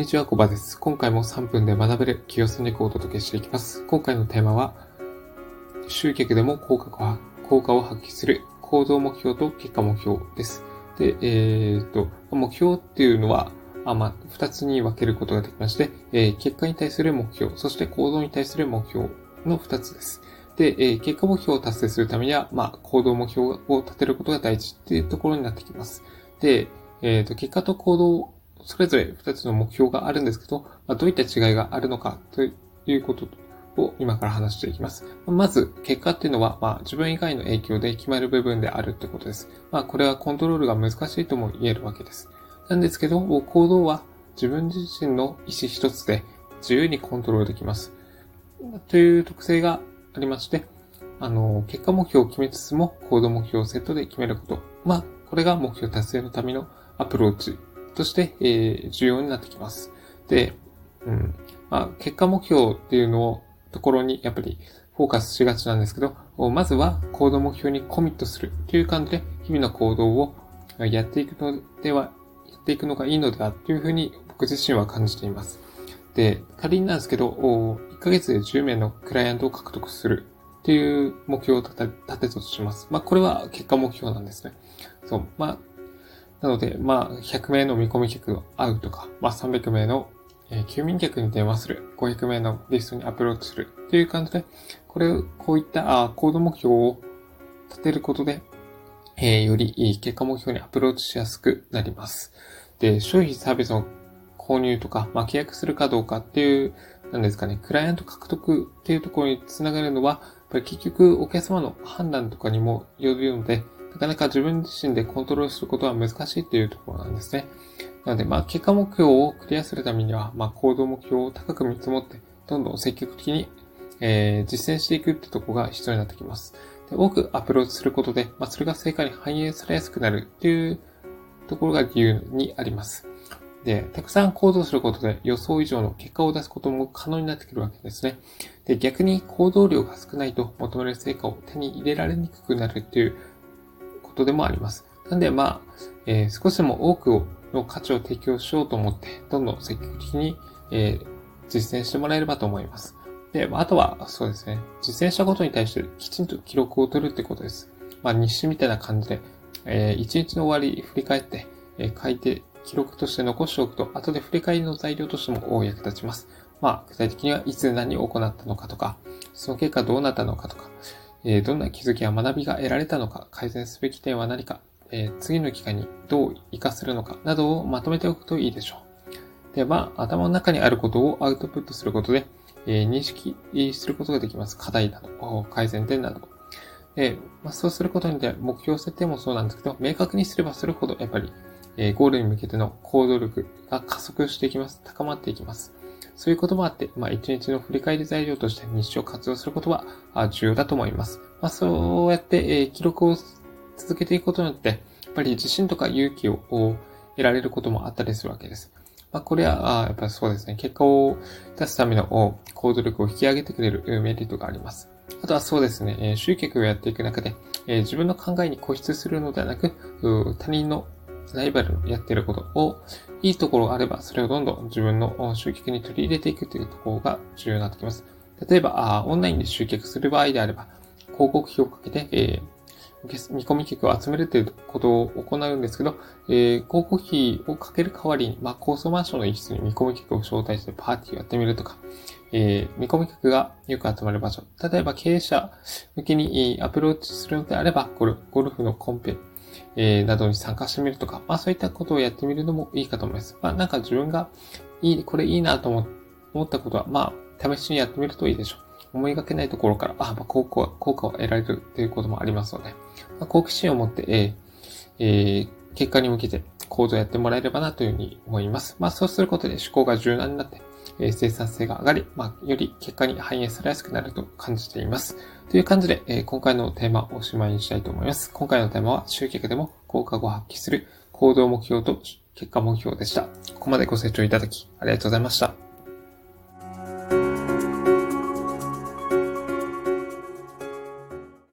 にちは、コバです。今回も3分で学べる企業戦略をお届けしていきます。今回のテーマは、集客でも効果を発揮する行動目標と結果目標です。で、目標っていうのは、2つに分けることができまして、結果に対する目標、そして行動に対する目標の2つです。で、結果目標を達成するためには、行動目標を立てることが大事っていうところになってきます。で、結果と行動、それぞれ2つの目標があるんですけど、どういった違いがあるのかということを今から話していきます。まず、結果っていうのは、自分以外の影響で決まる部分であるってことです。これはコントロールが難しいとも言えるわけです。なんですけど、行動は自分自身の意思一つで自由にコントロールできます。という特性がありまして、結果目標を決めつつも行動目標をセットで決めること。これが目標達成のためのアプローチとして、重要になってきます。で、結果目標っていうのをところにやっぱりフォーカスしがちなんですけど、まずは行動目標にコミットするという感じで日々の行動をやっていくのがいいのではというふうに僕自身は感じています。で、仮になんですけど、1ヶ月で10名のクライアントを獲得するっていう目標を立てとします。これは結果目標なんですね。そう。なので、100名の見込み客が会うとか、300名の休眠客に電話する、500名のリストにアプローチするっていう感じで、こういった行動目標を立てることで、よりいい結果目標にアプローチしやすくなります。で、商品サービスの購入とか、契約するかどうかっていう、クライアント獲得っていうところにつながるのは、やっぱり結局お客様の判断とかにもよるので、なかなか自分自身でコントロールすることは難しいというところなんですね。なので、結果目標をクリアするためには、行動目標を高く見積もって、どんどん積極的に、実践していくってところが必要になってきます。で、多くアプローチすることで、それが成果に反映されやすくなるっていうところが理由にあります。で、たくさん行動することで予想以上の結果を出すことも可能になってくるわけですね。で、逆に行動量が少ないと求める成果を手に入れられにくくなるっていうことでもあります。なので、少しでも多くの価値を提供しようと思って、どんどん積極的に、実践してもらえればと思います。で、あとは、そうですね、実践したことに対してきちんと記録を取るってことです。日誌みたいな感じで、一日の終わり振り返って、書いて、記録として残しておくと、後で振り返りの材料としても役立ちます。具体的にはいつ何を行ったのかとか、その結果どうなったのかとか、どんな気づきや学びが得られたのか、改善すべき点は何か、次の機会にどう活かせるのかなどをまとめておくといいでしょう。で、頭の中にあることをアウトプットすることで、認識することができます。課題など、改善点など。で、そうすることによって目標設定もそうなんですけど、明確にすればするほどやっぱりゴールに向けての行動力が加速していきます。高まっていきます。そういうこともあって、一日の振り返り材料として日誌を活用することは重要だと思います。そうやって記録を続けていくことによって、やっぱり自信とか勇気を得られることもあったりするわけです。これは、やっぱりそうですね、結果を出すための行動力を引き上げてくれるメリットがあります。あとはそうですね、集客をやっていく中で、自分の考えに固執するのではなく、他人のライバルのやっていることを、いいところがあれば、それをどんどん自分の集客に取り入れていくというところが重要になってきます。例えば、オンラインで集客する場合であれば、広告費をかけて、見込み客を集めるということを行うんですけど、広告費をかける代わりに、高層マンションの一室に見込み客を招待してパーティーをやってみるとか、見込み客がよく集まる場所、例えば経営者向けにアプローチするのであれば、ゴルフのコンペ、などに参加してみるとか、そういったことをやってみるのもいいかと思います。自分がこれいいなと思ったことは、試しにやってみるといいでしょう。思いがけないところから、効果を得られるということもありますので、好奇心を持って、結果に向けて行動をやってもらえればなというふうに思います。そうすることで思考が柔軟になって、生産性が上がり、より結果に反映されやすくなると感じています。という感じで、今回のテーマをおしまいにしたいと思います。今回のテーマは、集客でも効果を発揮する行動目標と結果目標でした。ここまでご清聴いただきありがとうございました。